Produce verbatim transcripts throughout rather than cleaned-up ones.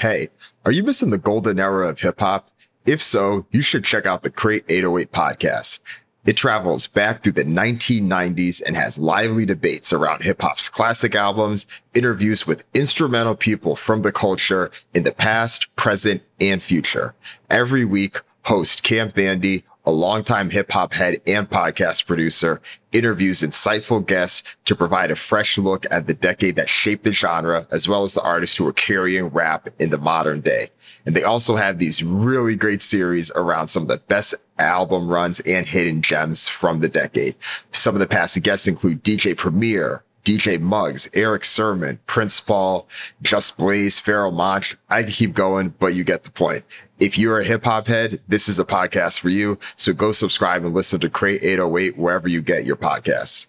Hey, are you missing the golden era of hip hop? If so, you should check out the Crate eight oh eight podcast. It travels back through the nineteen nineties and has lively debates around hip hop's classic albums, interviews with instrumental people from the culture in the past, present, and future. Every week, host Cam Vandy, a longtime hip hop head and podcast producer, interviews insightful guests to provide a fresh look at the decade that shaped the genre, as well as the artists who are carrying rap in the modern day. And they also have these really great series around some of the best album runs and hidden gems from the decade. Some of the past guests include D J Premier, D J Muggs, Eric Sermon, Prince Paul, Just Blaze, Pharoah Monch. I can keep going, but you get the point. If you're a hip hop head, this is a podcast for you. So go subscribe and listen to Crate eight oh eight wherever you get your podcasts.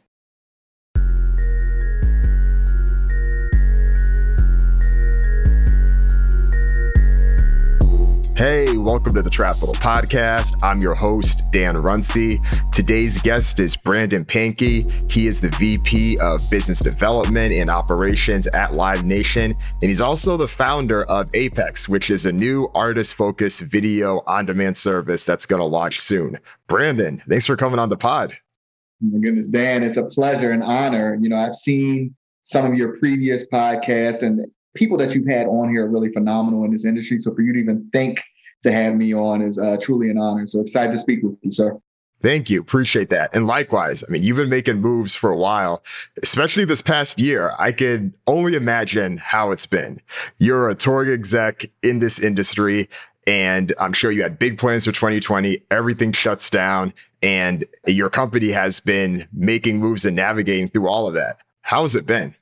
Hey, welcome to the Trapital Podcast. I'm your host, Dan Runcie. Today's guest is Brandon Pankey. He is the V P of Business Development and Operations at Live Nation. And he's also the founder of Apex, which is a new artist-focused video on-demand service that's going to launch soon. Brandon, thanks for coming on the pod. Oh my goodness, Dan, it's a pleasure and honor. You know, I've seen some of your previous podcasts, and people that you've had on here are really phenomenal in this industry. So for you to even think to have me on is uh, truly an honor. So excited to speak with you, sir. Thank you. Appreciate that. And likewise, I mean, you've been making moves for a while, especially this past year. I can only imagine how it's been. You're a touring exec in this industry, and I'm sure you had big plans for twenty twenty. Everything shuts down, and your company has been making moves and navigating through all of that. How has it been?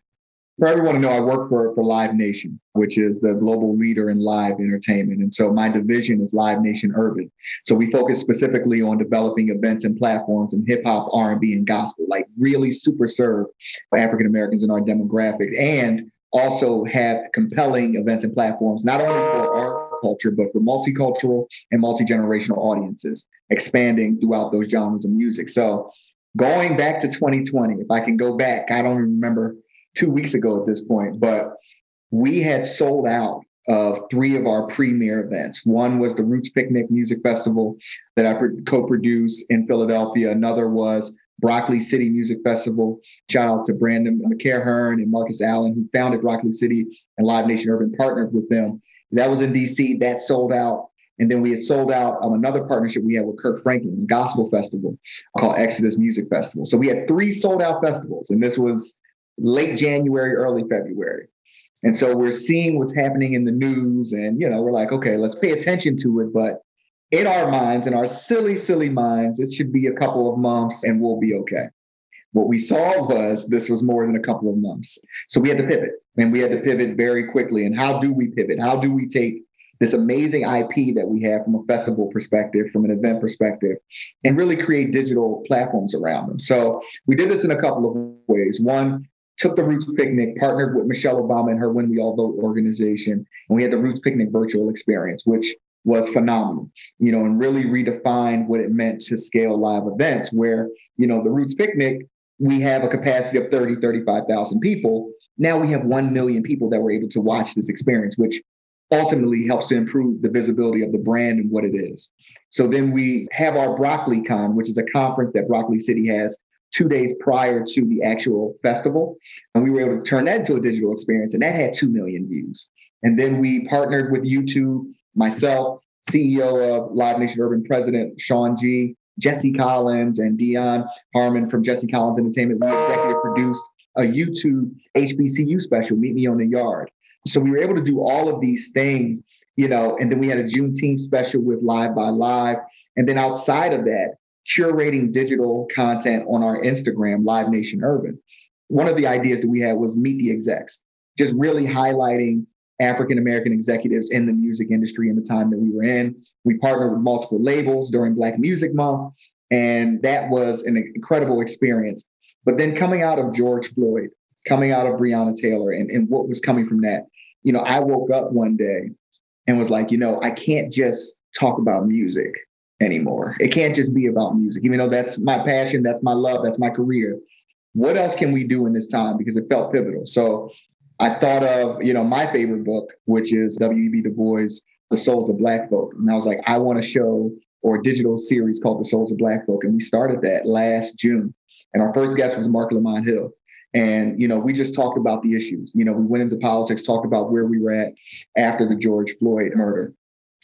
For everyone to know, I work for, for Live Nation, which is the global leader in live entertainment. And so my division is Live Nation Urban. So we focus specifically on developing events and platforms in hip hop, R and B, and gospel, like really super serve African Americans in our demographic, and also have compelling events and platforms, not only for our culture, but for multicultural and multi-generational audiences, expanding throughout those genres of music. So going back to twenty twenty, if I can go back, I don't remember two weeks ago at this point, but we had sold out of three of our premier events. One was the Roots Picnic Music Festival that I co-produced in Philadelphia. Another was Broccoli City Music Festival. Shout out to Brandon McCarhern and Marcus Allen, who founded Broccoli City, and Live Nation Urban partnered with them. That was in D C. That sold out. And then we had sold out on another partnership we had with Kirk Franklin, a gospel festival called Exodus Music Festival. So we had three sold out festivals, and this was late January, early February. And so we're seeing what's happening in the news, and, you know, we're like, okay, let's pay attention to it. But in our minds, in our silly, silly minds, it should be a couple of months and we'll be okay. What we saw was this was more than a couple of months. So we had to pivot, and we had to pivot very quickly. And how do we pivot? How do we take this amazing I P that we have from a festival perspective, from an event perspective, and really create digital platforms around them? So we did this in a couple of ways. One, took the Roots Picnic, partnered with Michelle Obama and her When We All Vote organization, and we had the Roots Picnic virtual experience, which was phenomenal, you know, and really redefined what it meant to scale live events where, you know, the Roots Picnic, we have a capacity of thirty, thirty-five thousand people. Now we have one million people that were able to watch this experience, which ultimately helps to improve the visibility of the brand and what it is. So then we have our BroccoliCon, which is a conference that Broccoli City has two days prior to the actual festival. And we were able to turn that into a digital experience, and that had two million views. And then we partnered with YouTube, myself, C E O of Live Nation Urban, President Sean G, Jesse Collins, and Dion Harmon from Jesse Collins Entertainment. We executive produced a YouTube H B C U special, Meet Me on the Yard. So we were able to do all of these things, you know, and then we had a Juneteenth special with Live by Live. And then outside of that, curating digital content on our Instagram, Live Nation Urban. One of the ideas that we had was Meet the Execs, just really highlighting African-American executives in the music industry in the time that we were in. We partnered with multiple labels during Black Music Month, and that was an incredible experience. But then coming out of George Floyd, coming out of Breonna Taylor, and, and what was coming from that, you know, I woke up one day and was like, you know, I can't just talk about music anymore. It can't just be about music, even though that's my passion, that's my love, that's my career. What else can we do in this time? Because it felt pivotal. So I thought of, you know, my favorite book, which is W E B Du Bois, The Souls of Black Folk. And I was like, I want a show or a digital series called The Souls of Black Folk. And we started that last June. And our first guest was Mark Lamont Hill. And, you know, we just talked about the issues. You know, we went into politics, talked about where we were at after the George Floyd murder.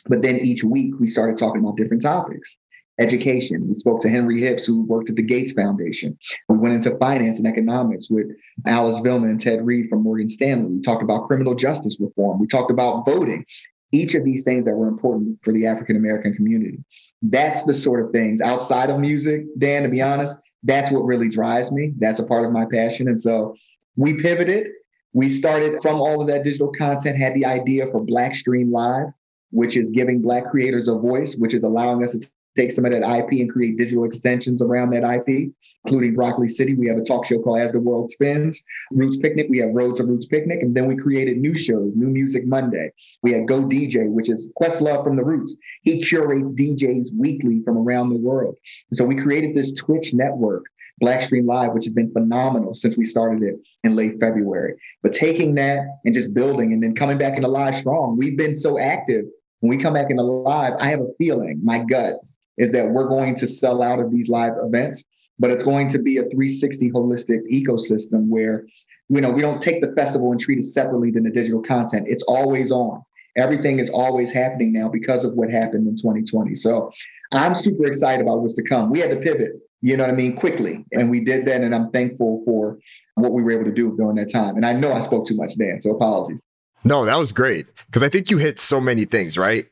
But then each week we started talking about different topics. Education. We spoke to Henry Hipps, who worked at the Gates Foundation. We went into finance and economics with Alice Villman and Ted Reed from Morgan Stanley. We talked about criminal justice reform. We talked about voting. Each of these things that were important for the African-American community. That's the sort of things outside of music, Dan, to be honest, that's what really drives me. That's a part of my passion. And so we pivoted. We started from all of that digital content, had the idea for Blackstream Live, which is giving Black creators a voice, which is allowing us to take some of that I P and create digital extensions around that I P, including Broccoli City. We have a talk show called As the World Spins. Roots Picnic, we have Road to Roots Picnic. And then we created new shows, New Music Monday. We had Go D J, which is Questlove from the Roots. He curates D Js weekly from around the world. And so we created this Twitch network, Blackstream Live, which has been phenomenal since we started it in late February. But taking that and just building and then coming back into live strong, we've been so active. When we come back into live, I have a feeling, my gut, is that we're going to sell out of these live events, but it's going to be a three sixty holistic ecosystem where, you know, we don't take the festival and treat it separately than the digital content. It's always on. Everything is always happening now because of what happened in twenty twenty. So I'm super excited about what's to come. We had to pivot, you know what I mean, quickly. And we did that. And I'm thankful for what we were able to do during that time. And I know I spoke too much, Dan, so apologies. No, that was great. Because I think you hit so many things, right?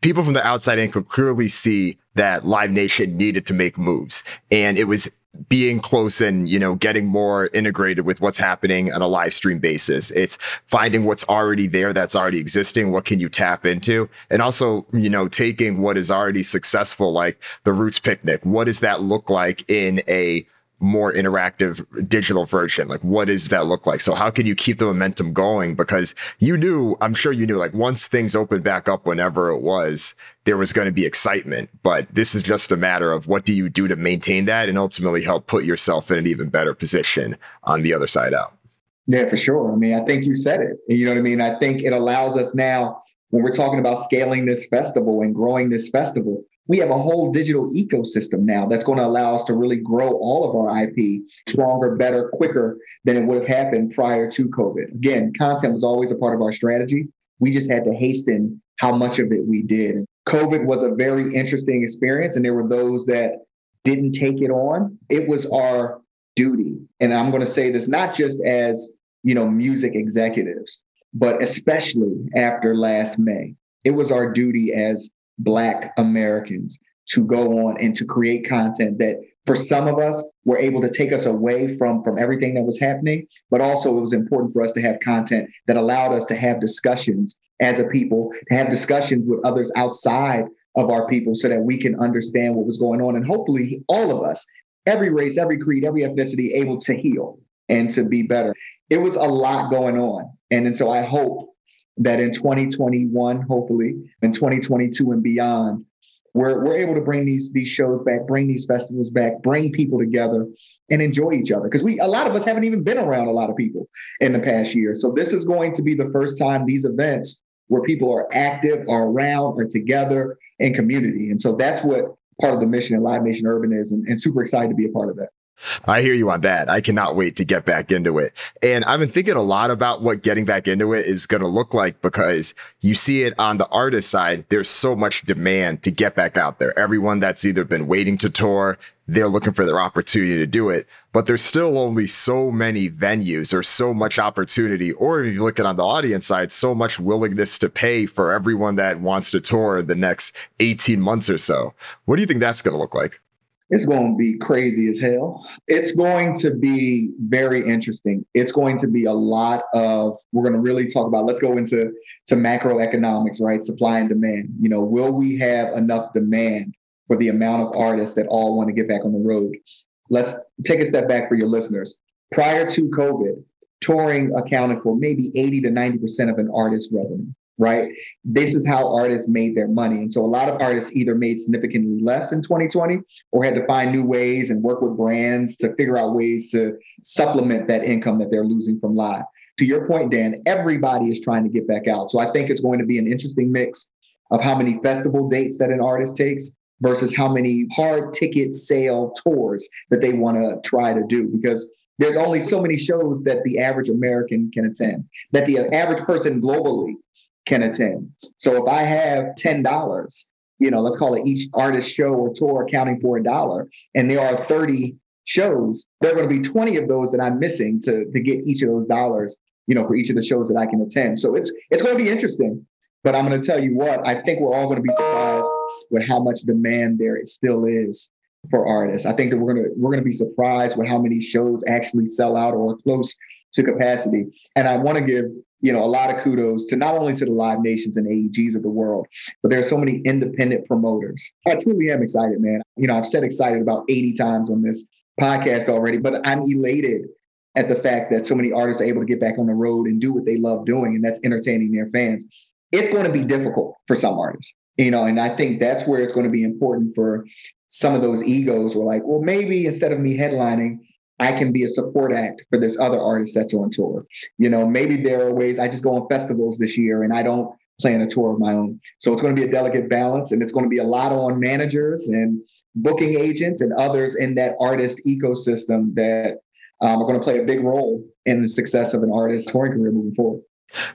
People from the outside in could clearly see that Live Nation needed to make moves. And it was being close and, you know, getting more integrated with what's happening on a live stream basis. It's finding what's already there, that's already existing. What can you tap into? And also, you know, taking what is already successful, like the Roots Picnic. What does that look like in a more interactive digital version? Like, what does that look like? So how can you keep the momentum going? Because you knew, I'm sure you knew, like once things opened back up, whenever it was, there was going to be excitement. But this is just a matter of what do you do to maintain that and ultimately help put yourself in an even better position on the other side out. Yeah, for sure. I mean, I think you said it. You know what I mean? I think it allows us now, when we're talking about scaling this festival and growing this festival, we have a whole digital ecosystem now that's going to allow us to really grow all of our I P stronger, better, quicker than it would have happened prior to COVID. Again, content was always a part of our strategy. We just had to hasten how much of it we did. COVID was a very interesting experience, and there were those that didn't take it on. It was our duty. And I'm going to say this not just as, you know, music executives, but especially after last May, it was our duty as Black Americans to go on and to create content that for some of us were able to take us away from, from everything that was happening, but also it was important for us to have content that allowed us to have discussions as a people, to have discussions with others outside of our people so that we can understand what was going on. And hopefully all of us, every race, every creed, every ethnicity, able to heal and to be better. It was a lot going on. And, and so I hope that in twenty twenty-one, hopefully, in twenty twenty-two and beyond, we're, we're able to bring these, these shows back, bring these festivals back, bring people together and enjoy each other. Because we a lot of us haven't even been around a lot of people in the past year. So this is going to be the first time these events where people are active, are around, are together in community. And so that's what part of the mission at Live Nation Urban is, and, and super excited to be a part of that. I hear you on that. I cannot wait to get back into it. And I've been thinking a lot about what getting back into it is going to look like, because you see it on the artist side. There's so much demand to get back out there. Everyone that's either been waiting to tour, they're looking for their opportunity to do it, but there's still only so many venues or so much opportunity, or if you look at on the audience side, so much willingness to pay for everyone that wants to tour the next eighteen months or so. What do you think that's going to look like? It's going to be crazy as hell. It's going to be very interesting. It's going to be a lot of, we're going to really talk about, let's go into to macroeconomics, right? Supply and demand. You know, will we have enough demand for the amount of artists that all want to get back on the road? Let's take a step back for your listeners. Prior to COVID, touring accounted for maybe eighty to ninety percent of an artist's revenue, right? This is how artists made their money. And so a lot of artists either made significantly less in twenty twenty or had to find new ways and work with brands to figure out ways to supplement that income that they're losing from live. to your point, Dan, everybody is trying to get back out. So I think it's going to be an interesting mix of how many festival dates that an artist takes versus how many hard ticket sale tours that they want to try to do, because there's only so many shows that the average American can attend, that the average person globally can attend. So if I have ten dollars, you know, let's call it each artist show or tour accounting for a dollar, and there are thirty shows, there are going to be twenty of those that I'm missing to, to get each of those dollars, you know, for each of the shows that I can attend. So it's it's going to be interesting, but I'm going to tell you what, I think we're all going to be surprised with how much demand there still is for artists. I think that we're going to we're going to be surprised with how many shows actually sell out or are close to capacity. And I want to give, you know, a lot of kudos to not only to the Live Nations and A E Gs of the world, but there are so many independent promoters. I truly am excited, man. You know, I've said excited about eighty times on this podcast already, but I'm elated at the fact that so many artists are able to get back on the road and do what they love doing, and that's entertaining their fans. It's going to be difficult for some artists, you know, and I think that's where it's going to be important for some of those egos who are like, well, maybe instead of me headlining, I can be a support act for this other artist that's on tour. You know, maybe there are ways I just go on festivals this year and I don't plan a tour of my own. So it's going to be a delicate balance, and it's going to be a lot on managers and booking agents and others in that artist ecosystem that um, are going to play a big role in the success of an artist's touring career moving forward.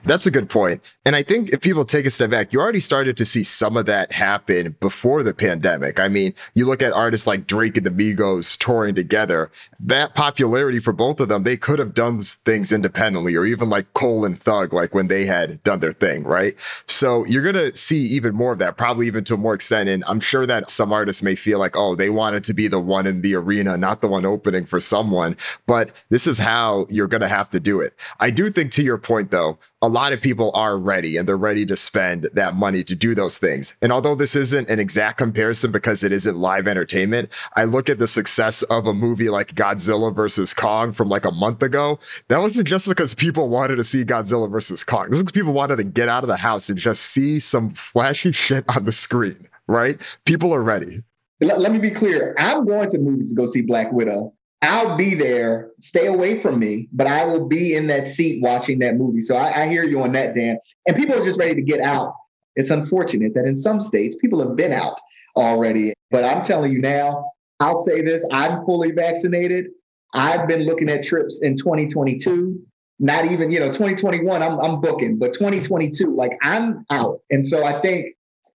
That's a good point. And I think if people take a step back, you already started to see some of that happen before the pandemic. I mean, you look at artists like Drake and the Migos touring together, that popularity for both of them, they could have done things independently, or even like Cole and Thug, like when they had done their thing, right? So you're going to see even more of that, probably even to a more extent. And I'm sure that some artists may feel like, oh, they wanted to be the one in the arena, not the one opening for someone. But this is how you're going to have to do it. I do think, to your point, though, a lot of people are ready, and they're ready to spend that money to do those things. And although this isn't an exact comparison because it isn't live entertainment, I look at the success of a movie like Godzilla versus Kong from like a month ago. That wasn't just because people wanted to see Godzilla versus Kong. This is because people wanted to get out of the house and just see some flashy shit on the screen, right? People are ready. Let, let me be clear. I'm going to movies to go see Black Widow. I'll be there, stay away from me, but I will be in that seat watching that movie. So I, I hear you on that, Dan. And people are just ready to get out. It's unfortunate that in some states, people have been out already. But I'm telling you now, I'll say this, I'm fully vaccinated. I've been looking at trips in twenty twenty-two, not even, you know, twenty twenty-one, I'm, I'm booking, but twenty twenty-two, like I'm out. And so I think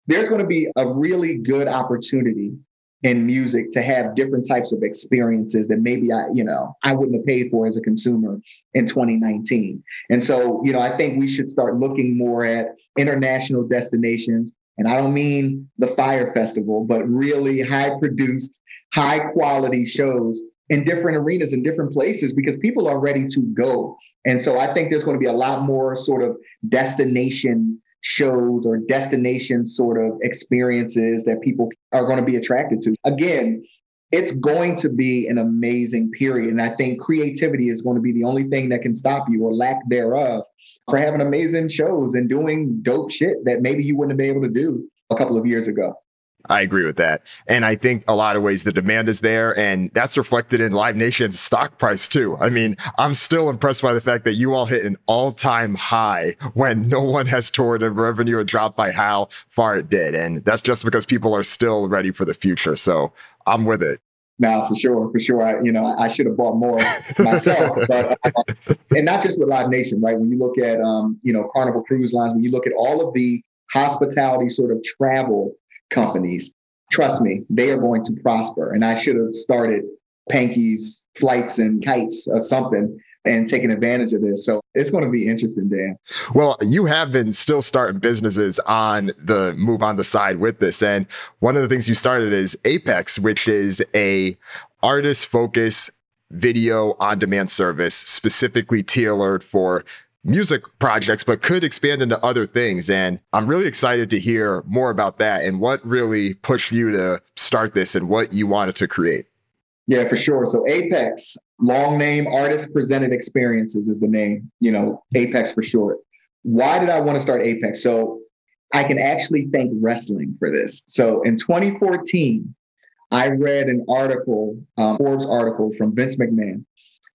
there's going to be a really good opportunity in music to have different types of experiences that maybe I, you know, I wouldn't have paid for as a consumer in twenty nineteen. And so, you know, I think we should start looking more at international destinations. And I don't mean the Fyre Festival, but really high produced, high quality shows in different arenas and different places, because people are ready to go. And so I think there's going to be a lot more sort of destination shows or destination sort of experiences that people are going to be attracted to. Again, it's going to be an amazing period. And I think creativity is going to be the only thing that can stop you, or lack thereof, for having amazing shows and doing dope shit that maybe you wouldn't have been able to do a couple of years ago. I agree with that. And I think a lot of ways the demand is there, and that's reflected in Live Nation's stock price too. I mean, I'm still impressed by the fact that you all hit an all-time high when no one has toured, and revenue had dropped by how far it did. And that's just because people are still ready for the future. So I'm with it. No, for sure. For sure. I, you know, I should have bought more myself, but, uh, and not just with Live Nation, right? When you look at, um, you know, Carnival Cruise Lines, when you look at all of the hospitality sort of travel companies, trust me, they are going to prosper. And I should have started Panke's Flights and Kites or something and taking advantage of this. So it's going to be interesting, Dan. Well, you have been still starting businesses on the move on the side with this. And one of the things you started is Apex, which is a artist focused video on demand service specifically tailored for music projects, but could expand into other things. And I'm really excited to hear more about that and what really pushed you to start this and what you wanted to create. Yeah, for sure. So Apex, long name, Artist Presented Experiences is the name, you know, Apex for short. Why did I want to start Apex? So I can actually thank wrestling for this. So in twenty fourteen, I read an article, um, Forbes article from Vince McMahon,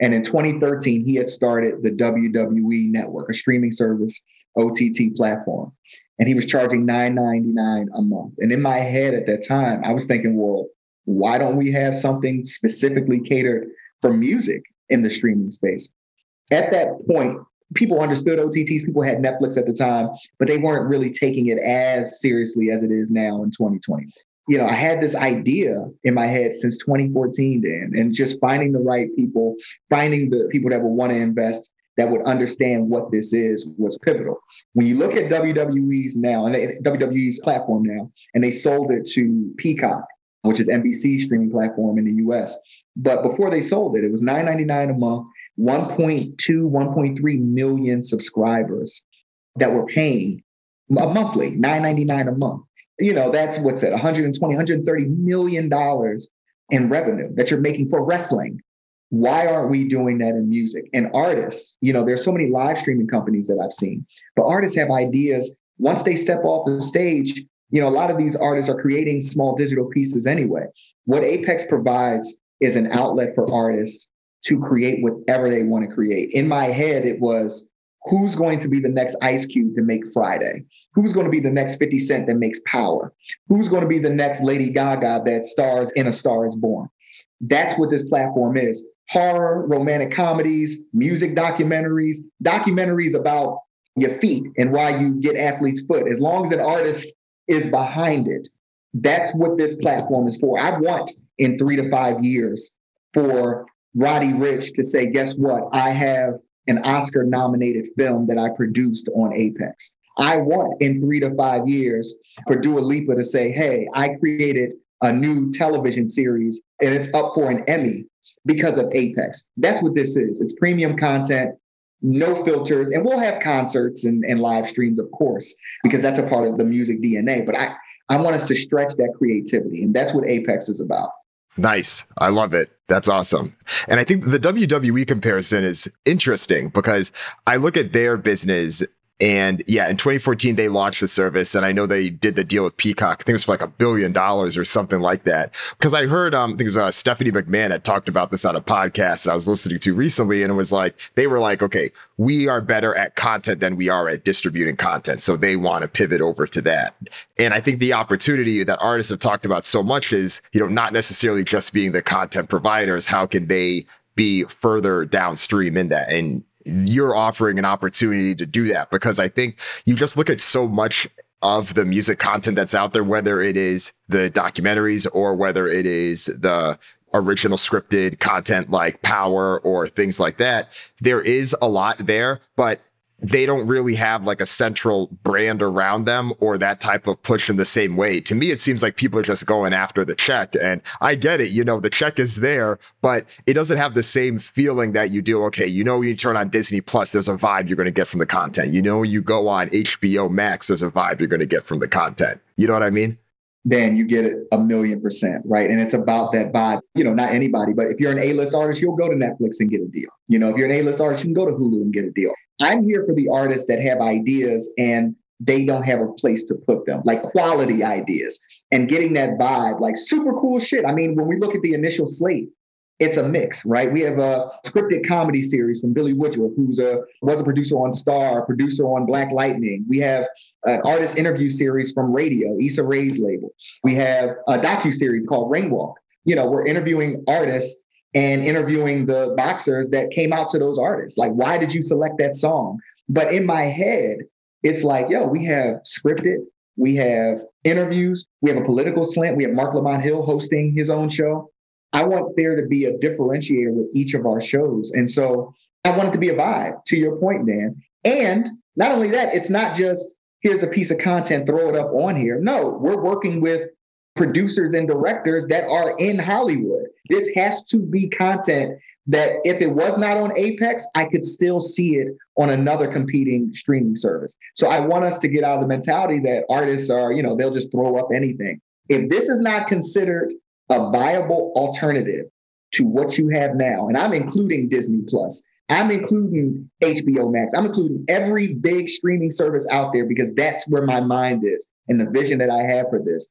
And in twenty thirteen, he had started the W W E Network, a streaming service, O T T platform. And he was charging nine ninety-nine a month. And in my head at that time, I was thinking, well, why don't we have something specifically catered for music in the streaming space? At that point, people understood O T Ts. People had Netflix at the time, but they weren't really taking it as seriously as it is now in twenty twenty. You know, I had this idea in my head since twenty fourteen, Dan, and just finding the right people, finding the people that would want to invest, that would understand what this is, was pivotal. When you look at W W E's now, and they, W W E's platform now, and they sold it to Peacock, which is N B C's streaming platform in the U S. But before they sold it, it was nine ninety-nine a month, one point two, one point three million subscribers that were paying monthly, nine ninety-nine a month. You know, that's what's at one hundred twenty, one hundred thirty million dollars in revenue that you're making for wrestling. Why aren't we doing that in music? And artists, you know, there's so many live streaming companies that I've seen, but artists have ideas. Once they step off the stage, you know, a lot of these artists are creating small digital pieces anyway. What Apex provides is an outlet for artists to create whatever they want to create. In my head, it was, who's going to be the next Ice Cube to make Friday? Who's going to be the next fifty Cent that makes Power? Who's going to be the next Lady Gaga that stars in A Star Is Born? That's what this platform is. Horror, romantic comedies, music documentaries, documentaries about your feet and why you get athlete's foot. As long as an artist is behind it, that's what this platform is for. I want in three to five years for Roddy Ricch to say, guess what? I have an Oscar-nominated film that I produced on Apex. I want in three to five years for Dua Lipa to say, hey, I created a new television series and it's up for an Emmy because of Apex. That's what this is. It's premium content, no filters, and we'll have concerts and, and live streams, of course, because that's a part of the music D N A. But I, I want us to stretch that creativity, and that's what Apex is about. Nice. I love it. That's awesome. And I think the W W E comparison is interesting because I look at their business and yeah, in twenty fourteen, they launched the service and I know they did the deal with Peacock. I think it was for like a billion dollars or something like that. Because I heard, um, I think it was uh, Stephanie McMahon had talked about this on a podcast that I was listening to recently. And it was like, they were like, okay, we are better at content than we are at distributing content. So they want to pivot over to that. And I think the opportunity that artists have talked about so much is, you know, not necessarily just being the content providers. How can they be further downstream in that? And you're offering an opportunity to do that because I think you just look at so much of the music content that's out there, whether it is the documentaries or whether it is the original scripted content like Power or things like that. There is a lot there, but they don't really have like a central brand around them or that type of push in the same way. To me, it seems like people are just going after the check and I get it. You know, the check is there, but it doesn't have the same feeling that you do. Okay. You know, you turn on Disney Plus, there's a vibe you're going to get from the content. You know, you go on H B O Max, there's a vibe you're going to get from the content. You know what I mean? Dan, you get it a million percent, right? And it's about that vibe. You know, not anybody, but if you're an A-list artist, you'll go to Netflix and get a deal. You know, if you're an A-list artist, you can go to Hulu and get a deal. I'm here for the artists that have ideas and they don't have a place to put them, like quality ideas and getting that vibe, like super cool shit. I mean, when we look at the initial slate, it's a mix, right? We have a scripted comedy series from Billy Woodruff, who's a was a producer on Star, producer on Black Lightning. We have an artist interview series from Radio, Issa Rae's label. We have a docu-series called Ring Walk. You know, we're interviewing artists and interviewing the boxers that came out to those artists. Like, why did you select that song? But in my head, it's like, yo, we have scripted, we have interviews, we have a political slant, we have Mark Lamont Hill hosting his own show. I want there to be a differentiator with each of our shows. And so I want it to be a vibe, to your point, Dan. And not only that, it's not just here's a piece of content, throw it up on here. No, we're working with producers and directors that are in Hollywood. This has to be content that if it was not on Apex, I could still see it on another competing streaming service. So I want us to get out of the mentality that artists are, you know, they'll just throw up anything. If this is not considered a viable alternative to what you have now. And I'm including Disney Plus. I'm including H B O Max. I'm including every big streaming service out there because that's where my mind is and the vision that I have for this.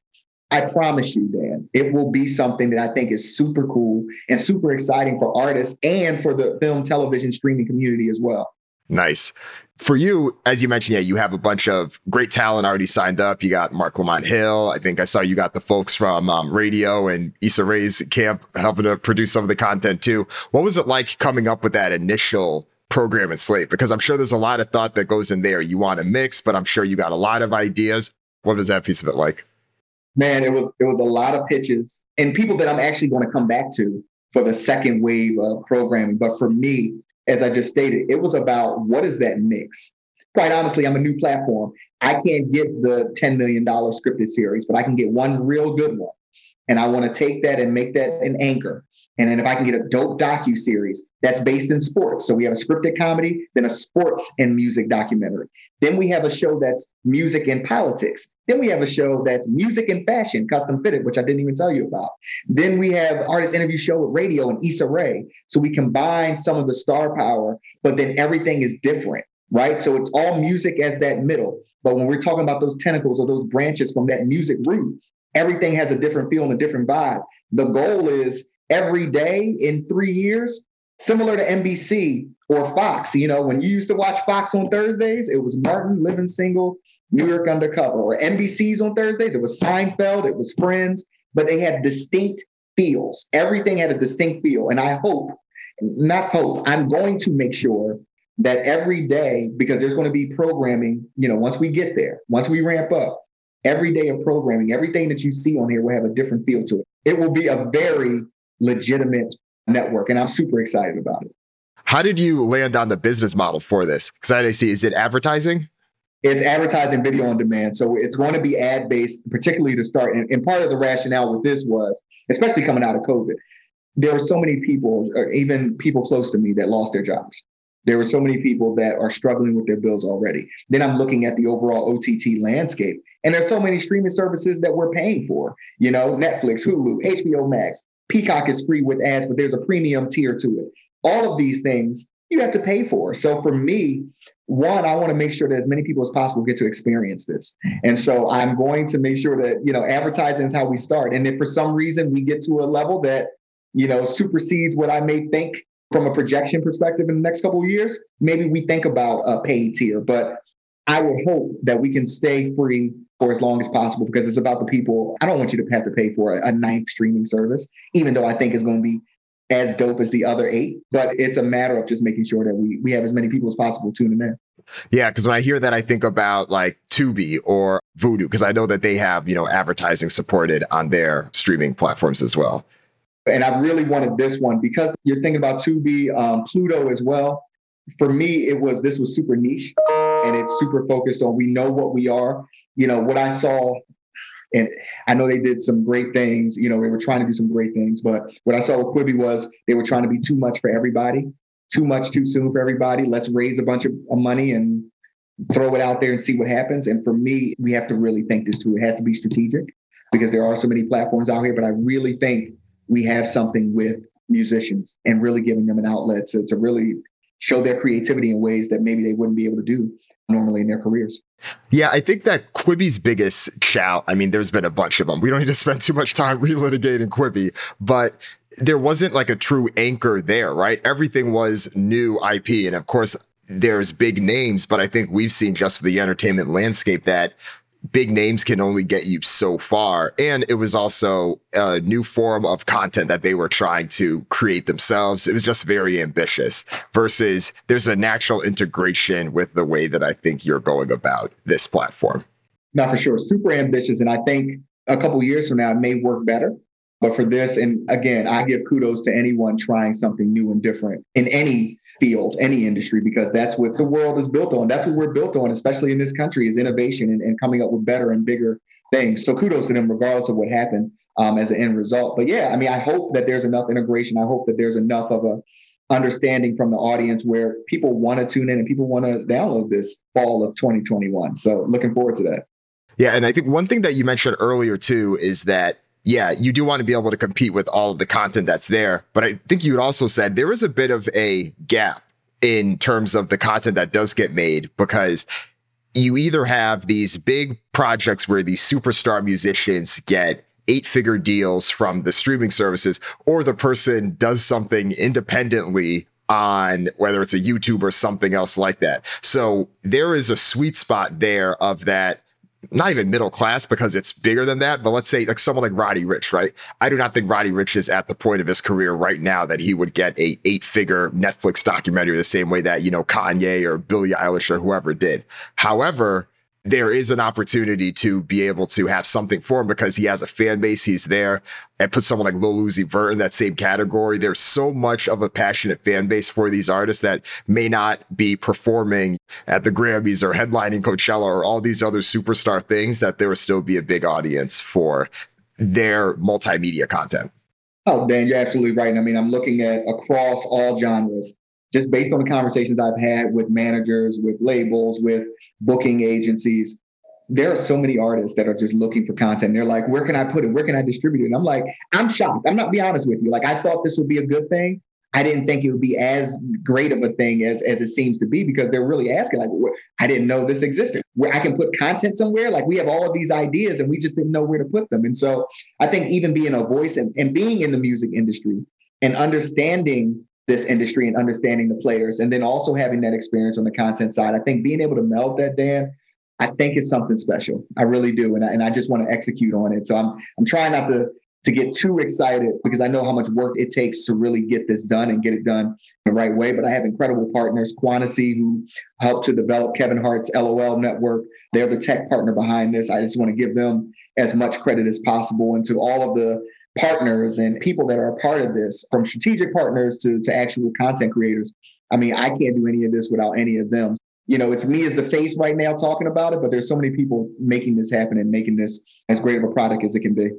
I promise you, Dan, it will be something that I think is super cool and super exciting for artists and for the film, television, streaming community as well. Nice. For you, as you mentioned, yeah, you have a bunch of great talent already signed up. You got Mark Lamont Hill. I think I saw you got the folks from um, radio and Issa Rae's camp helping to produce some of the content too. What was it like coming up with that initial program and slate? Because I'm sure there's a lot of thought that goes in there. You want to mix, but I'm sure you got a lot of ideas. What was that piece of it like? Man, it was it was a lot of pitches and people that I'm actually going to come back to for the second wave of programming. But for me, as I just stated, it was about what is that mix? Quite honestly, I'm a new platform. I can't get the ten million dollars scripted series, but I can get one real good one. And I want to take that and make that an anchor. And then if I can get a dope docuseries that's based in sports. So we have a scripted comedy, then a sports and music documentary. Then we have a show that's music and politics. Then we have a show that's music and fashion, custom fitted, which I didn't even tell you about. Then we have artist interview show with radio and Issa Rae. So we combine some of the star power, but then everything is different, right? So it's all music as that middle. But when we're talking about those tentacles or those branches from that music root, everything has a different feel and a different vibe. The goal is, every day in three years, similar to N B C or Fox. You know, when you used to watch Fox on Thursdays, it was Martin, Living Single, New York Undercover. Or N B C's on Thursdays, it was Seinfeld, it was Friends. But they had distinct feels. Everything had a distinct feel. And I hope, not hope, I'm going to make sure that every day, because there's going to be programming, you know, once we get there, once we ramp up, every day of programming, everything that you see on here will have a different feel to it. It will be a very legitimate network. And I'm super excited about it. How did you land on the business model for this? Because I see, is it advertising? It's advertising video on demand. So it's going to be ad-based, particularly to start. And, and part of the rationale with this was, especially coming out of COVID, there were so many people, or even people close to me, that lost their jobs. There were so many people that are struggling with their bills already. Then I'm looking at the overall O T T landscape. And there's so many streaming services that we're paying for, you know, Netflix, Hulu, H B O Max. Peacock is free with ads, but there's a premium tier to it. All of these things you have to pay for. So for me, one, I want to make sure that as many people as possible get to experience this. And so I'm going to make sure that, you know, advertising is how we start. And if for some reason we get to a level that, you know, supersedes what I may think from a projection perspective in the next couple of years, maybe we think about a paid tier. But I would hope that we can stay free for as long as possible, because it's about the people. I don't want you to have to pay for a, a ninth streaming service, even though I think it's going to be as dope as the other eight. But it's a matter of just making sure that we we have as many people as possible tuning in. Yeah, because when I hear that, I think about like Tubi or Vudu, because I know that they have, you know, advertising supported on their streaming platforms as well. And I really wanted this one because you're thinking about Tubi, um, Pluto as well. For me, it was this was super niche and it's super focused on we know what we are. You know, what I saw, and I know they did some great things, you know, they were trying to do some great things, but what I saw with Quibi was they were trying to be too much for everybody, too much too soon for everybody. Let's raise a bunch of money and throw it out there and see what happens. And for me, we have to really think this too. It has to be strategic because there are so many platforms out here, but I really think we have something with musicians and really giving them an outlet to, to really show their creativity in ways that maybe they wouldn't be able to do normally in their careers. Yeah, I think that Quibi's biggest shout, I mean, there's been a bunch of them. We don't need to spend too much time relitigating Quibi, but there wasn't like a true anchor there, right? Everything was new I P. And of course, there's big names, but I think we've seen just for the entertainment landscape that big names can only get you so far. And it was also a new form of content that they were trying to create themselves. It was just very ambitious versus there's a natural integration with the way that I think you're going about this platform. Not for sure. Super ambitious. And I think a couple of years from now, it may work better. But for this, and again, I give kudos to anyone trying something new and different in any field, any industry, because that's what the world is built on. That's what we're built on, especially in this country, is innovation and, and coming up with better and bigger things. So kudos to them, regardless of what happened um, as an end result. But yeah, I mean, I hope that there's enough integration. I hope that there's enough of a understanding from the audience where people want to tune in and people want to download this fall of twenty twenty-one. So looking forward to that. Yeah. And I think one thing that you mentioned earlier, too, is that yeah, you do want to be able to compete with all of the content that's there. But I think you had also said there is a bit of a gap in terms of the content that does get made because you either have these big projects where these superstar musicians get eight-figure deals from the streaming services, or the person does something independently on whether it's a YouTube or something else like that. So there is a sweet spot there of that, not even middle class because it's bigger than that, but let's say like someone like Roddy Ricch, right? I do not think Roddy Ricch is at the point of his career right now that he would get a eight-figure Netflix documentary the same way that, you know, Kanye or Billie Eilish or whoever did. However, there is an opportunity to be able to have something for him because he has a fan base, he's there, and put someone like Lil Uzi Vert in that same category. There's so much of a passionate fan base for these artists that may not be performing at the Grammys or headlining Coachella or all these other superstar things, that there will still be a big audience for their multimedia content. Oh, Dan, you're absolutely right. I mean, I'm looking at across all genres, just based on the conversations I've had with managers, with labels, with booking agencies. There are so many artists that are just looking for content. They're like, where can I put it? Where can I distribute it? And I'm like, I'm shocked. I'm not be honest with you. Like, I thought this would be a good thing. I didn't think it would be as great of a thing as, as it seems to be, because they're really asking, like, I didn't know this existed. Where I can put content somewhere. Like, we have all of these ideas and we just didn't know where to put them. And so I think even being a voice and, and being in the music industry and understanding this industry and understanding the players, and then also having that experience on the content side, I think being able to meld that, Dan, I think is something special. I really do. And I, and I just want to execute on it. So I'm I'm trying not to, to get too excited, because I know how much work it takes to really get this done and get it done the right way. But I have incredible partners, Quantasy, who helped to develop Kevin Hart's L O L network. They're the tech partner behind this. I just want to give them as much credit as possible, and to all of the partners and people that are a part of this, from strategic partners to, to actual content creators. I mean, I can't do any of this without any of them. You know, it's me as the face right now talking about it, but there's so many people making this happen and making this as great of a product as it can be.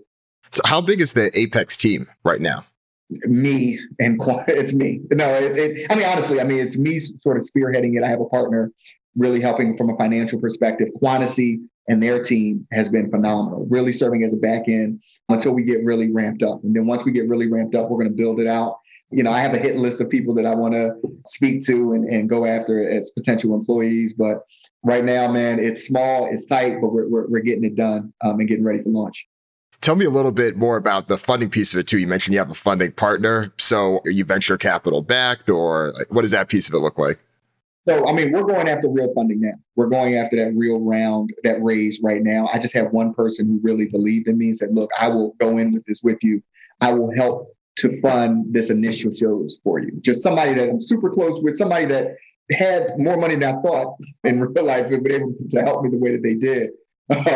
So how big is the Apex team right now? Me and it's me. No, it, it, I mean, honestly, I mean, it's me sort of spearheading it. I have a partner really helping from a financial perspective. Quantity and their team has been phenomenal, really serving as a back end until we get really ramped up. And then once we get really ramped up, we're going to build it out. You know, I have a hit list of people that I want to speak to and, and go after as potential employees. But right now, man, it's small, it's tight, but we're we're, we're getting it done um, and getting ready for launch. Tell me a little bit more about the funding piece of it too. You mentioned you have a funding partner. So are you venture capital backed, or what does that piece of it look like? So, I mean, we're going after real funding now. We're going after that real round, that raise right now. I just have one person who really believed in me and said, look, I will go in with this with you. I will help to fund this initial shows for you. Just somebody that I'm super close with, somebody that had more money than I thought in real life, but able to help me the way that they did.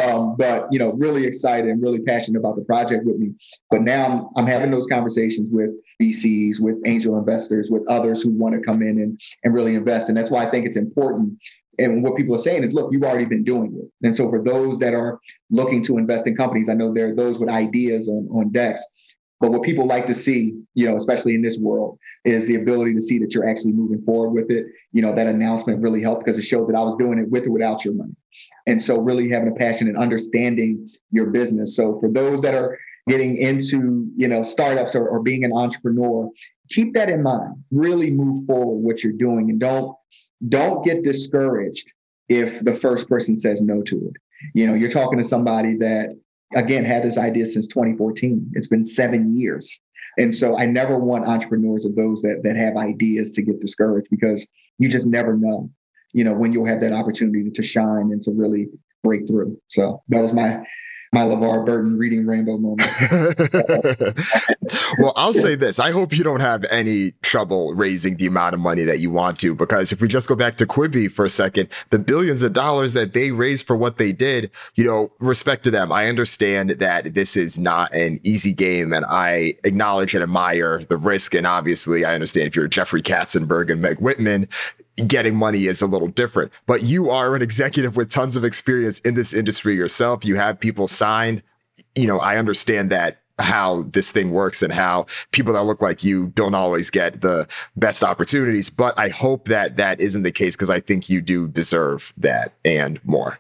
Um, but, you know, really excited and really passionate about the project with me. But now I'm, I'm having those conversations with V Cs, with angel investors, with others who want to come in and, and really invest. And that's why I think it's important. And what people are saying is, look, you've already been doing it. And so for those that are looking to invest in companies, I know there are those with ideas on, on decks. But what people like to see, you know, especially in this world, is the ability to see that you're actually moving forward with it. You know, that announcement really helped because it showed that I was doing it with or without your money. And so really having a passion and understanding your business. So for those that are getting into, you know, startups or, or being an entrepreneur, keep that in mind. Really move forward what you're doing, and don't don't get discouraged if the first person says no to it. You know, you're talking to somebody that, again, had this idea since twenty fourteen. It's been seven years. And so I never want entrepreneurs or those that that have ideas to get discouraged, because you just never know, you know, when you'll have that opportunity to shine and to really break through. So that was my my LeVar Burton reading Rainbow moment. Well, I'll say this. I hope you don't have any trouble raising the amount of money that you want to, because if we just go back to Quibi for a second, the billions of dollars that they raised for what they did, you know, respect to them. I understand that this is not an easy game, and I acknowledge and admire the risk. And obviously, I understand if you're Jeffrey Katzenberg and Meg Whitman, getting money is a little different, but you are an executive with tons of experience in this industry yourself. You have people signed. You know, I understand that how this thing works and how people that look like you don't always get the best opportunities, but I hope that that isn't the case, because I think you do deserve that and more.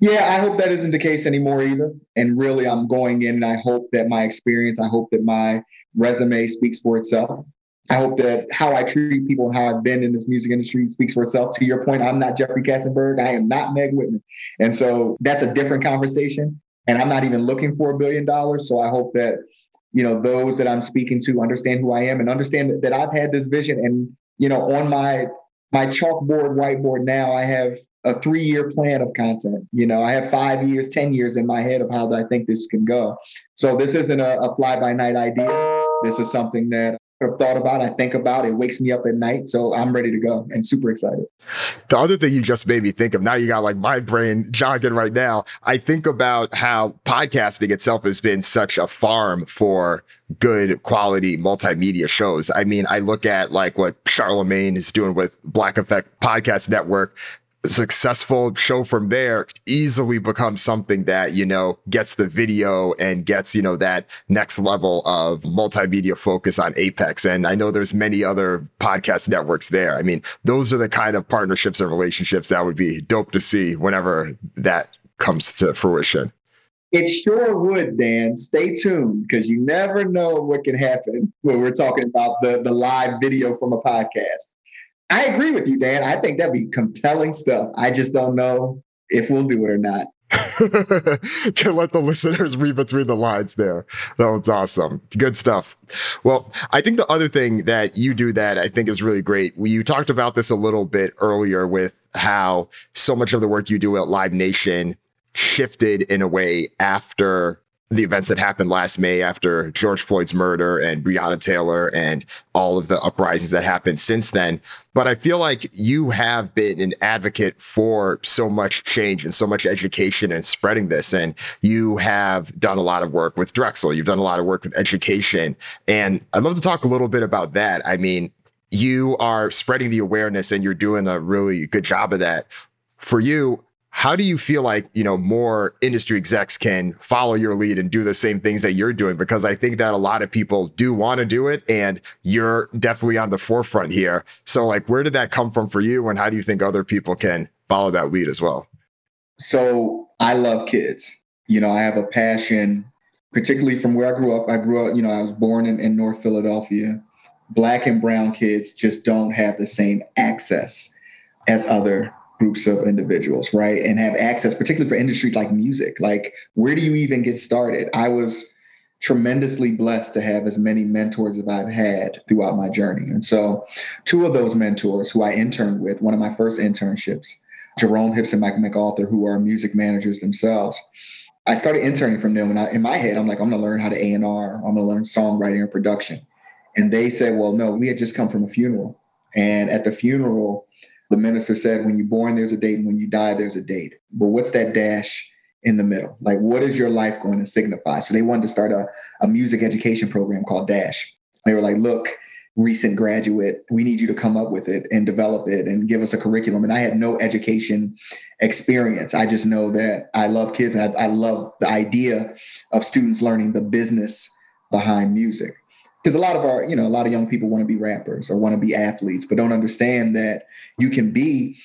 Yeah, I hope that isn't the case anymore either. And really, I'm going in and I hope that my experience, I hope that my resume speaks for itself. I hope that how I treat people and how I've been in this music industry speaks for itself. To your point, I'm not Jeffrey Katzenberg. I am not Meg Whitman. And so that's a different conversation. And I'm not even looking for a billion dollars. So I hope that, you know, those that I'm speaking to understand who I am and understand that, that I've had this vision. And, you know, on my my chalkboard, whiteboard now, I have a three-year plan of content. You know, I have five years, ten years in my head of how I think this can go. So this isn't a, a fly-by-night idea. This is something that I've thought about, I think about, it wakes me up at night. So I'm ready to go and super excited. The other thing you just made me think of, now you got like my brain jogging right now. I think about how podcasting itself has been such a farm for good quality multimedia shows. I mean, I look at like what Charlemagne is doing with Black Effect Podcast Network. A successful show from there easily becomes something that, you know, gets the video and gets, you know, that next level of multimedia focus on Apex. And I know there's many other podcast networks there. I mean, those are the kind of partnerships and relationships that would be dope to see whenever that comes to fruition. It sure would, Dan. Stay tuned, because you never know what can happen when we're talking about the, the live video from a podcast. I agree with you, Dan. I think that'd be compelling stuff. I just don't know if we'll do it or not. Can let the listeners read between the lines there. That was awesome. Good stuff. Well, I think the other thing that you do that I think is really great, you talked about this a little bit earlier with how so much of the work you do at Live Nation shifted in a way after the events that happened last May, after George Floyd's murder and Breonna Taylor and all of the uprisings that happened since then. But I feel like you have been an advocate for so much change and so much education and spreading this. And you have done a lot of work with Drexel. You've done a lot of work with education. And I'd love to talk a little bit about that. I mean, you are spreading the awareness and you're doing a really good job of that. For you, how do you feel like, you know, more industry execs can follow your lead and do the same things that you're doing? Because I think that a lot of people do want to do it, and you're definitely on the forefront here. So like, where did that come from for you, and how do you think other people can follow that lead as well? So I love kids. You know, I have a passion, particularly from where I grew up. I grew up, you know, I was born in, in North Philadelphia. Black and brown kids just don't have the same access as other groups of individuals, right? And have access, particularly for industries like music. Like, where do you even get started? I was tremendously blessed to have as many mentors as I've had throughout my journey. And so two of those mentors who I interned with, one of my first internships, Jerome Hips and Michael McArthur, who are music managers themselves, I started interning from them. And I, in my head, I'm like, I'm going to learn how to A and R. I'm going to learn songwriting and production. And they said, well, no, we had just come from a funeral. And at the funeral, the minister said, when you're born, there's a date, and when you die, there's a date. But what's that dash in the middle? Like, what is your life going to signify? So they wanted to start a, a music education program called Dash. They were like, look, recent graduate, we need you to come up with it and develop it and give us a curriculum. And I had no education experience. I just know that I love kids, and I, I love the idea of students learning the business behind music. Because a lot of our, you know, a lot of young people want to be rappers or want to be athletes, but don't understand that you can be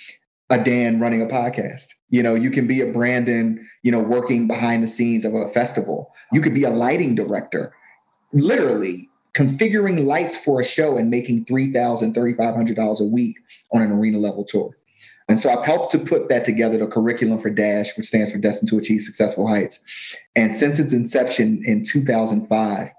a Dan running a podcast. You know, you can be a Brandon, you know, working behind the scenes of a festival. You could be a lighting director, literally configuring lights for a show and making three thousand dollars, thirty-five hundred dollars a week on an arena level tour. And so I've helped to put that together, the curriculum for DASH, which stands for Destined to Achieve Successful Heights. And since its inception in two thousand five,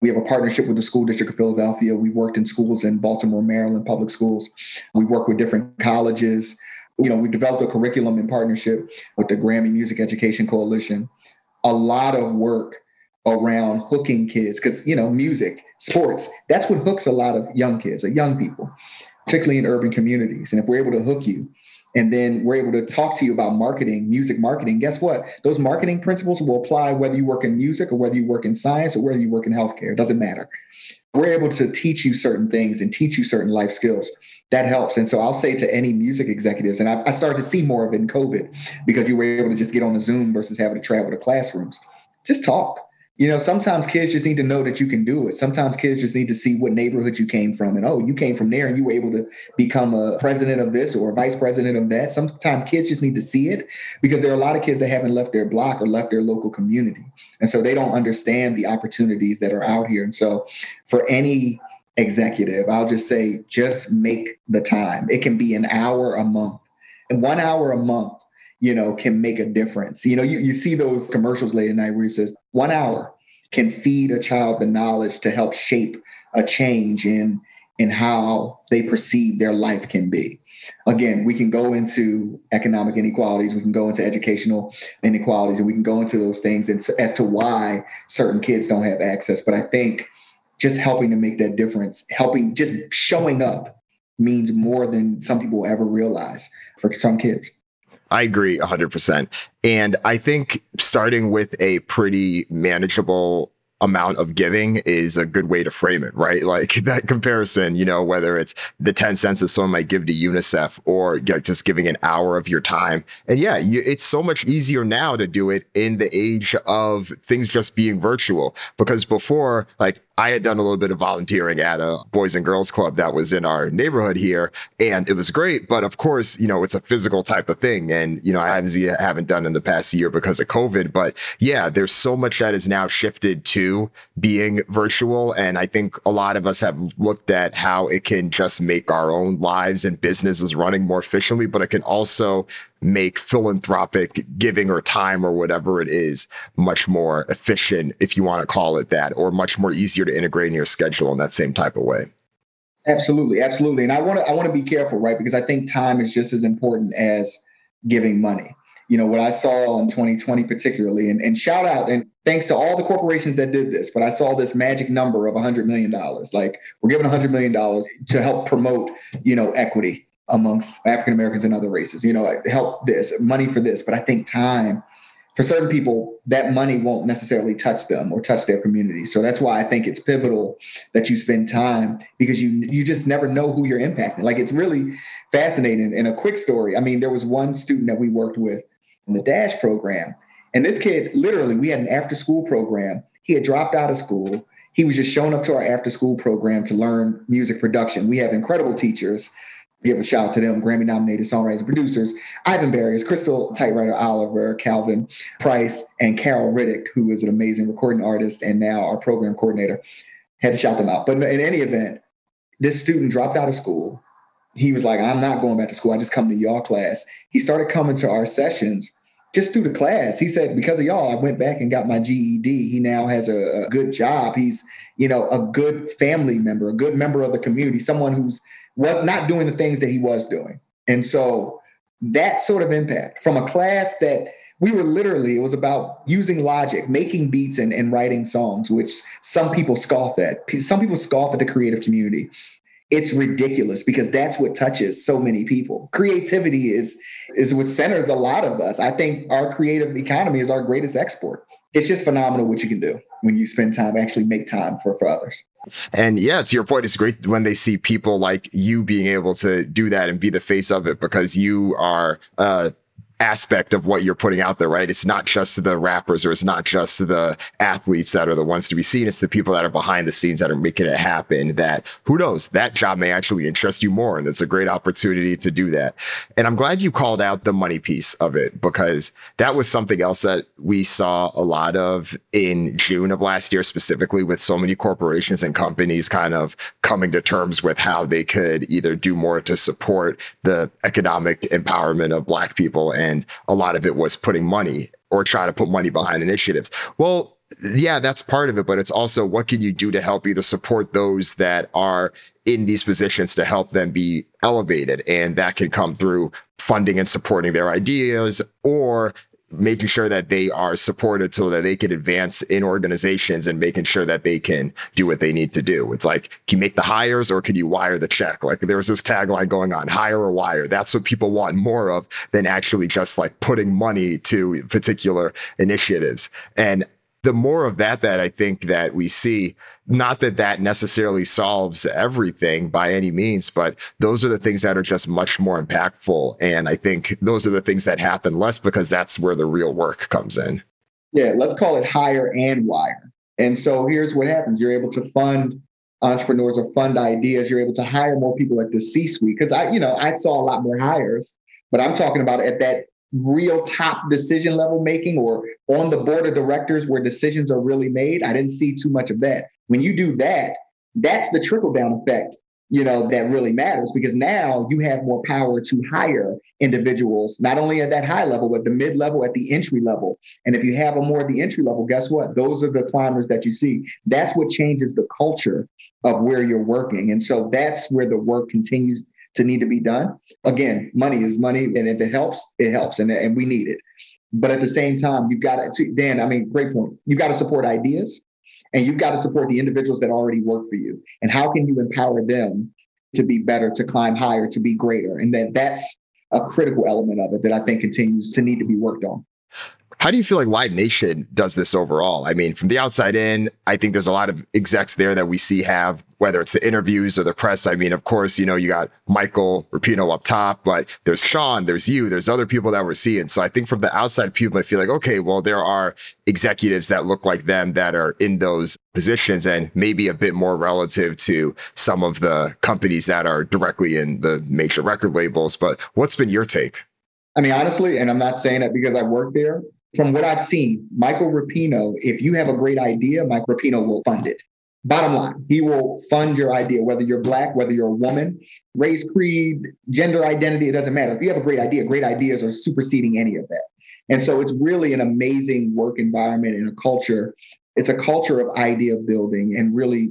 we have a partnership with the School District of Philadelphia. We worked in schools in Baltimore, Maryland, public schools. We work with different colleges. You know, we developed a curriculum in partnership with the Grammy Music Education Coalition. A lot of work around hooking kids because, you know, music, sports, that's what hooks a lot of young kids or young people, particularly in urban communities. And if we're able to hook you and then we're able to talk to you about marketing, music marketing, guess what? Those marketing principles will apply whether you work in music or whether you work in science or whether you work in healthcare. It doesn't matter. We're able to teach you certain things and teach you certain life skills. That helps. And so I'll say to any music executives, and I, I started to see more of it in COVID because you were able to just get on a Zoom versus having to travel to classrooms. Just talk. You know, sometimes kids just need to know that you can do it. Sometimes kids just need to see what neighborhood you came from. And, oh, you came from there and you were able to become a president of this or a vice president of that. Sometimes kids just need to see it because there are a lot of kids that haven't left their block or left their local community. And so they don't understand the opportunities that are out here. And so for any executive, I'll just say, just make the time. It can be an hour a month, and one hour a month, you know, can make a difference. You know, you, you see those commercials late at night where it says one hour can feed a child the knowledge to help shape a change in, in how they perceive their life can be. Again, we can go into economic inequalities, we can go into educational inequalities, and we can go into those things as to why certain kids don't have access. But I think just helping to make that difference, helping, just showing up means more than some people ever realize for some kids. I agree one hundred percent. And I think starting with a pretty manageable amount of giving is a good way to frame it, right? Like that comparison, you know, whether it's the ten cents that someone might give to UNICEF or just giving an hour of your time. And yeah, you, it's so much easier now to do it in the age of things just being virtual, because before, like, I had done a little bit of volunteering at a Boys and Girls Club that was in our neighborhood here, and it was great. But of course, you know, it's a physical type of thing. And, you know, I obviously haven't done in the past year because of COVID. But yeah, there's so much that is now shifted to being virtual. And I think a lot of us have looked at how it can just make our own lives and businesses running more efficiently, but it can also make philanthropic giving or time or whatever it is much more efficient, if you want to call it that, or much more easier to integrate in your schedule in that same type of way. Absolutely. Absolutely. And I want to, I want to be careful, right? Because I think time is just as important as giving money. You know, what I saw in twenty twenty particularly, and, and shout out and thanks to all the corporations that did this, but I saw this magic number of one hundred million dollars. Like, we're giving one hundred million dollars to help promote, you know, equity amongst African-Americans and other races, you know, help this, money for this. But I think time, for certain people, that money won't necessarily touch them or touch their community. So that's why I think it's pivotal that you spend time, because you you just never know who you're impacting. Like, it's really fascinating. And a quick story, I mean, there was one student that we worked with in the DASH program, and this kid, literally, we had an after-school program. He had dropped out of school. He was just shown up to our after-school program to learn music production. We have incredible teachers. Give a shout out to them, Grammy-nominated songwriters and producers, Ivan Barrios, Crystal Typewriter Oliver, Calvin Price, and Carol Riddick, who is an amazing recording artist and now our program coordinator. Had to shout them out. But in any event, this student dropped out of school. He was like, I'm not going back to school. I just come to y'all class. He started coming to our sessions just through the class. He said, because of y'all, I went back and got my G E D. He now has a, a good job. He's, you know, a good family member, a good member of the community, someone who's was not doing the things that he was doing. And so that sort of impact from a class that we were literally, it was about using logic, making beats and, and writing songs, which some people scoff at. Some people scoff at the creative community. It's ridiculous, because that's what touches so many people. Creativity is, is what centers a lot of us. I think our creative economy is our greatest export. It's just phenomenal what you can do when you spend time, actually make time for, for others. And yeah, to your point, it's great when they see people like you being able to do that and be the face of it, because you are uh aspect of what you're putting out there, right? It's not just the rappers, or it's not just the athletes that are the ones to be seen. It's the people that are behind the scenes that are making it happen, that, who knows, that job may actually interest you more. And it's a great opportunity to do that. And I'm glad you called out the money piece of it, because that was something else that we saw a lot of in June of last year, specifically with so many corporations and companies kind of coming to terms with how they could either do more to support the economic empowerment of Black people. And And a lot of it was putting money, or trying to put money behind initiatives. Well, yeah, that's part of it. But it's also, what can you do to help either support those that are in these positions to help them be elevated? And that can come through funding and supporting their ideas, or making sure that they are supported so that they can advance in organizations, and making sure that they can do what they need to do. It's like, can you make the hires, or can you wire the check? Like, there was this tagline going on, hire or wire. That's what people want more of than actually just like putting money to particular initiatives. And the more of that, that I think that we see, not that that necessarily solves everything by any means, but those are the things that are just much more impactful. And I think those are the things that happen less, because that's where the real work comes in. Yeah, let's call it hire and wire. And so here's what happens. You're able to fund entrepreneurs or fund ideas. You're able to hire more people at the C-suite. Because I, you know, I saw a lot more hires, but I'm talking about at that real top decision level making, or on the board of directors where decisions are really made. I didn't see too much of that. When you do that, that's the trickle-down effect, you know, that really matters, because now you have more power to hire individuals, not only at that high level, but the mid-level, at the entry level. And if you have them more at the entry level, guess what? Those are the climbers that you see. That's what changes the culture of where you're working. And so that's where the work continues to need to be done. Again, money is money. And if it helps, it helps. And, and we need it. But at the same time, you've got to, Dan, I mean, great point. You've got to support ideas. And you've got to support the individuals that already work for you. And how can you empower them to be better, to climb higher, to be greater? And that that's a critical element of it that I think continues to need to be worked on. How do you feel like Live Nation does this overall? I mean, from the outside in, I think there's a lot of execs there that we see have, whether it's the interviews or the press. I mean, of course, you know, you got Michael Rapino up top, but there's Sean, there's you, there's other people that we're seeing. So I think from the outside, people might feel like, okay, well, there are executives that look like them that are in those positions and maybe a bit more relative to some of the companies that are directly in the major record labels. But what's been your take? I mean, honestly, and I'm not saying that because I work there, from what I've seen, Michael Rapino, if you have a great idea, Mike Rapino will fund it. Bottom line, he will fund your idea, whether you're Black, whether you're a woman, race, creed, gender identity, it doesn't matter. If you have a great idea, great ideas are superseding any of that. And so it's really an amazing work environment and a culture. It's a culture of idea building. And really,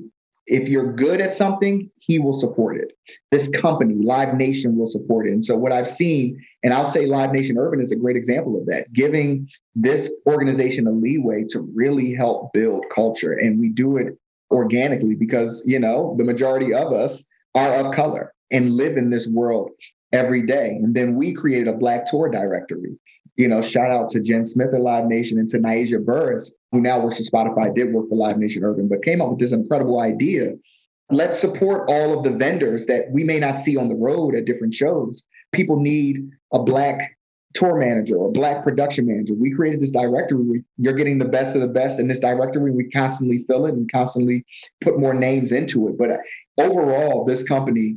if you're good at something, he will support it. This company, Live Nation, will support it. And so what I've seen, and I'll say Live Nation Urban is a great example of that, giving this organization a leeway to really help build culture. And we do it organically because, you know, the majority of us are of color and live in this world every day. And then we created a Black Tour Directory. You know, shout out to Jen Smith at Live Nation and to Naija Burris, who now works at Spotify, did work for Live Nation Urban, but came up with this incredible idea. Let's support all of the vendors that we may not see on the road at different shows. People need a Black tour manager or a Black production manager. We created this directory. You're getting the best of the best in this directory. We constantly fill it and constantly put more names into it. But overall, this company,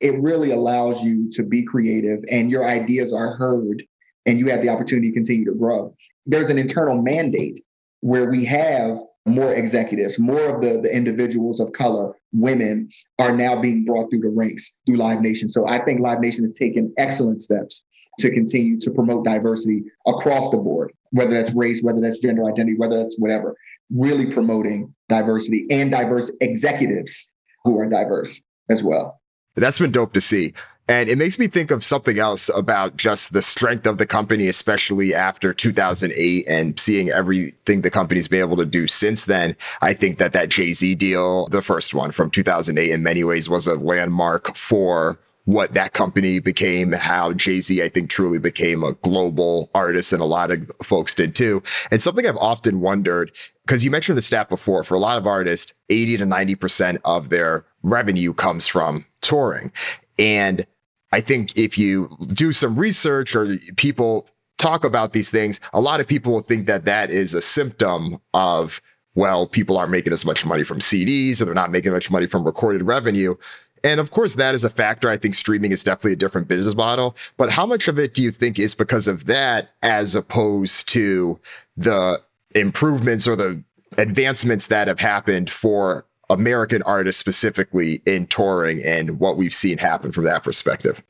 it really allows you to be creative and your ideas are heard. And you have the opportunity to continue to grow. There's an internal mandate where we have more executives, more of the, the individuals of color, women are now being brought through the ranks through Live Nation. So I think Live Nation has taken excellent steps to continue to promote diversity across the board, whether that's race, whether that's gender identity, whether that's whatever, really promoting diversity and diverse executives who are diverse as well. That's been dope to see. And it makes me think of something else about just the strength of the company, especially after two thousand eight and seeing everything the company's been able to do since then. I think that that Jay-Z deal, the first one from two thousand eight, in many ways was a landmark for what that company became, how Jay-Z, I think, truly became a global artist, and a lot of folks did too. And something I've often wondered, because you mentioned the stat before, for a lot of artists, eighty to ninety percent of their revenue comes from touring. And I think if you do some research or people talk about these things, a lot of people will think that that is a symptom of, well, people aren't making as much money from C Ds or they're not making much money from recorded revenue. And of course, that is a factor. I think streaming is definitely a different business model. But how much of it do you think is because of that as opposed to the improvements or the advancements that have happened for American artists specifically in touring and what we've seen happen from that perspective?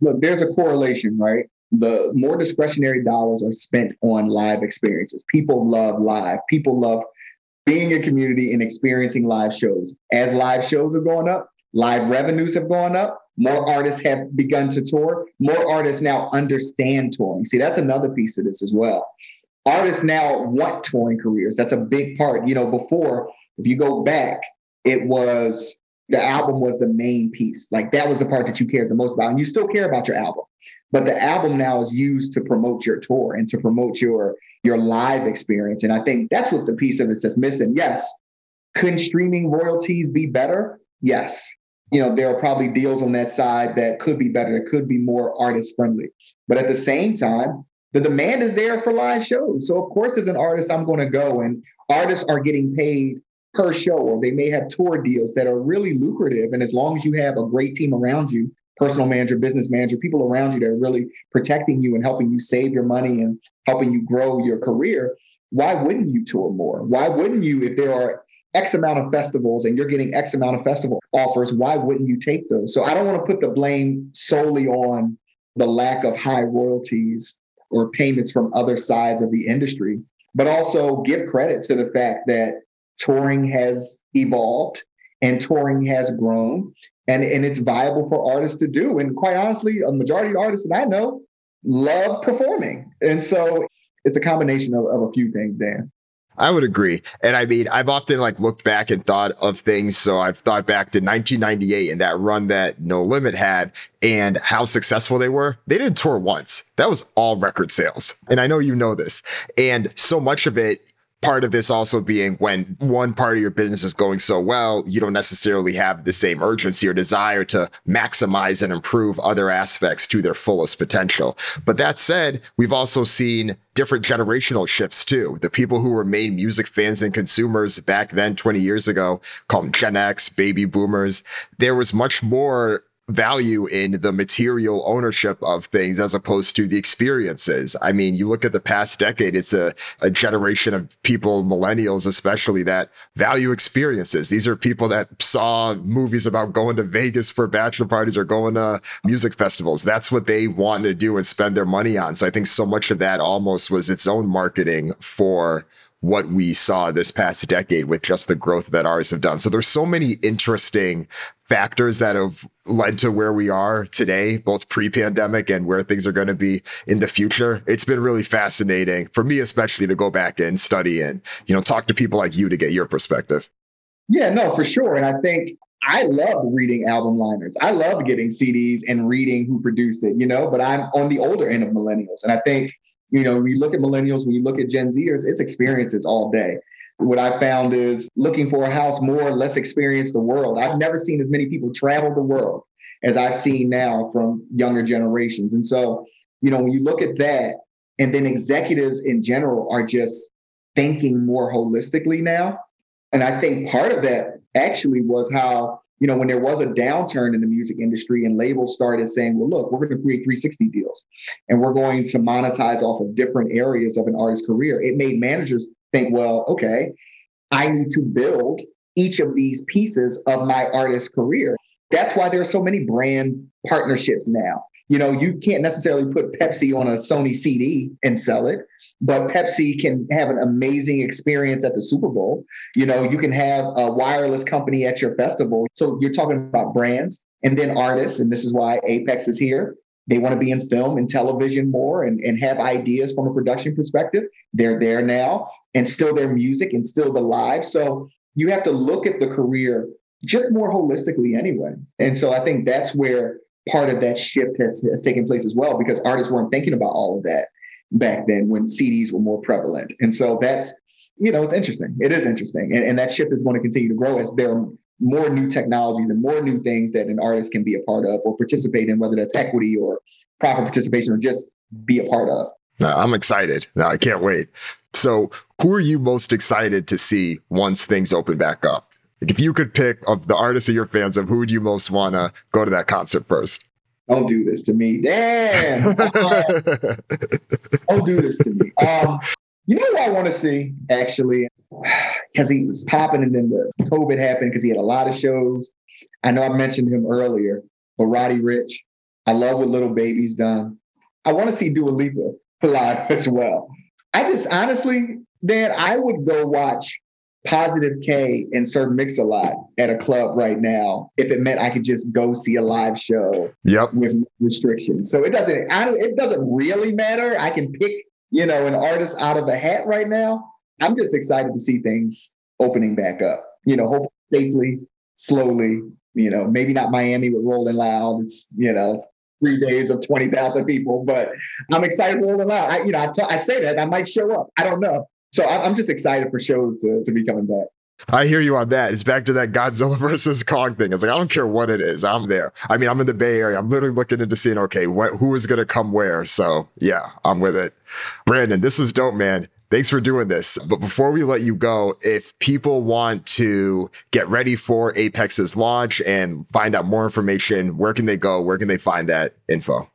Look, there's a correlation, right? The more discretionary dollars are spent on live experiences. People love live. People love being a community and experiencing live shows. As live shows are going up, live revenues have gone up. More artists have begun to tour. More artists now understand touring. See, that's another piece of this as well. Artists now want touring careers. That's a big part. You know, before, if you go back, it was, the album was the main piece. Like that was the part that you cared the most about. And you still care about your album. But the album now is used to promote your tour and to promote your, your live experience. And I think that's what the piece of it that's missing. Yes. Couldn't streaming royalties be better? Yes. You know, there are probably deals on that side that could be better, that could be more artist friendly. But at the same time, the demand is there for live shows. So of course, as an artist, I'm going to go, and artists are getting paid per show, or they may have tour deals that are really lucrative. And as long as you have a great team around you, personal manager, business manager, people around you that are really protecting you and helping you save your money and helping you grow your career, why wouldn't you tour more? Why wouldn't you, if there are X amount of festivals and you're getting X amount of festival offers, why wouldn't you take those? So I don't want to put the blame solely on the lack of high royalties or payments from other sides of the industry, but also give credit to the fact that touring has evolved and touring has grown and, and it's viable for artists to do. And quite honestly, a majority of artists that I know love performing. And so it's a combination of, of a few things, Dan. I would agree. And I mean, I've often like looked back and thought of things. So I've thought back to nineteen ninety-eight and that run that No Limit had and how successful they were. They didn't tour once. That was all record sales. And I know you know this. And so much of it, part of this also being when one part of your business is going so well, you don't necessarily have the same urgency or desire to maximize and improve other aspects to their fullest potential. But that said, we've also seen different generational shifts too. The people who were main music fans and consumers back then, twenty years ago, called them Gen X, baby boomers, there was much more value in the material ownership of things as opposed to the experiences. I mean, you look at the past decade, it's a, a generation of people, millennials especially, that value experiences. These are people that saw movies about going to Vegas for bachelor parties or going to music festivals. That's what they want to do and spend their money on. So I think so much of that almost was its own marketing for what we saw this past decade with just the growth that ours have done. So there's so many interesting factors that have led to where we are today, both pre-pandemic and where things are going to be in the future. It's been really fascinating for me, especially to go back and study and, you know, talk to people like you to get your perspective. Yeah, no, for sure. And I think I love reading album liners. I love getting C Ds and reading who produced it, you know, but I'm on the older end of millennials. And I think, you know, when you look at millennials, when you look at Gen Zers, it's experiences all day. What I found is looking for a house, more or less experience the world. I've never seen as many people travel the world as I've seen now from younger generations. And so, you know, when you look at that, and then executives in general are just thinking more holistically now. And I think part of that actually was how, you know, when there was a downturn in the music industry and labels started saying, well, look, we're going to create three sixty deals and we're going to monetize off of different areas of an artist's career, it made managers think, well, okay, I need to build each of these pieces of my artist's career. That's why there are so many brand partnerships now. You know, you can't necessarily put Pepsi on a Sony C D and sell it, but Pepsi can have an amazing experience at the Super Bowl. You know, you can have a wireless company at your festival. So you're talking about brands and then artists. And this is why Apex is here. They want to be in film and television more and, and have ideas from a production perspective. They're there now and still their music and still the live. So you have to look at the career just more holistically anyway. And so I think that's where part of that shift has, has taken place as well, because artists weren't thinking about all of that back then when C Ds were more prevalent. And so that's, you know, it's interesting. It is interesting. And, and that shift is going to continue to grow as there are more new technology, the more new things that an artist can be a part of or participate in, whether that's equity or proper participation or just be a part of. No, I'm excited. No, I can't wait. So who are you most excited to see once things open back up? If you could pick of the artists that you're fans of, who would you most want to go to that concert first? Don't do this to me. Damn. Don't do this to me. Um, you know what I want to see, actually, because he was popping and then the COVID happened because he had a lot of shows. I know I mentioned him earlier, but Roddy Ricch. I love what Little Baby's done. I want to see Dua Lipa live as well. I just honestly, Dan, I would go watch Positive K and Sir Mix-a-Lot at a club right now if it meant I could just go see a live show yep. with restrictions. So it doesn't I, it doesn't really matter. I can pick, you know, an artist out of a hat right now. I'm just excited to see things opening back up, you know, hopefully safely, slowly, you know, maybe not Miami with Rolling Loud. It's, you know, three days of twenty thousand people, but I'm excited for Rolling Loud. I, you know, I, t- I say that I might show up. I don't know. So I'm just excited for shows to, to be coming back. I hear you on that. It's back to that Godzilla versus Kong thing. It's like, I don't care what it is. I'm there. I mean, I'm in the Bay Area. I'm literally looking into seeing, okay, what, who is going to come where? So yeah, I'm with it. Brandon, this is dope, man. Thanks for doing this. But before we let you go, if people want to get ready for Apex's launch and find out more information, where can they go? Where can they find that info?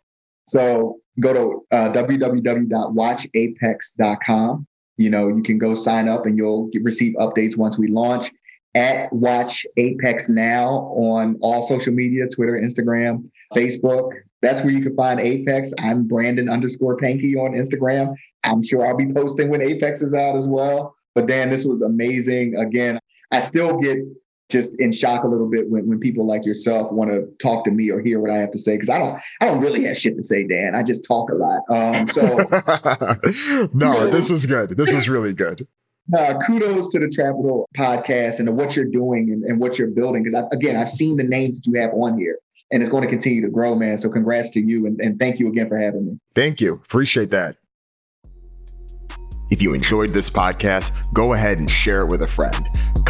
So go to uh, w w w dot watch apex dot com. You know, you can go sign up and you'll receive updates once we launch. at Watch Apex Now on all social media, Twitter, Instagram, Facebook. That's where you can find Apex. I'm Brandon underscore Pankey on Instagram. I'm sure I'll be posting when Apex is out as well. But Dan, this was amazing. Again, I still get just in shock a little bit when, when people like yourself want to talk to me or hear what I have to say, because I don't I don't really have shit to say, Dan. I just talk a lot. Um, so no, you know, this is good. This is really good. Uh, kudos to the Trapital podcast and to what you're doing and, and what you're building. Because, again, I've seen the names that you have on here, and it's going to continue to grow, man. So congrats to you, and, and thank you again for having me. Thank you. Appreciate that. If you enjoyed this podcast, go ahead and share it with a friend.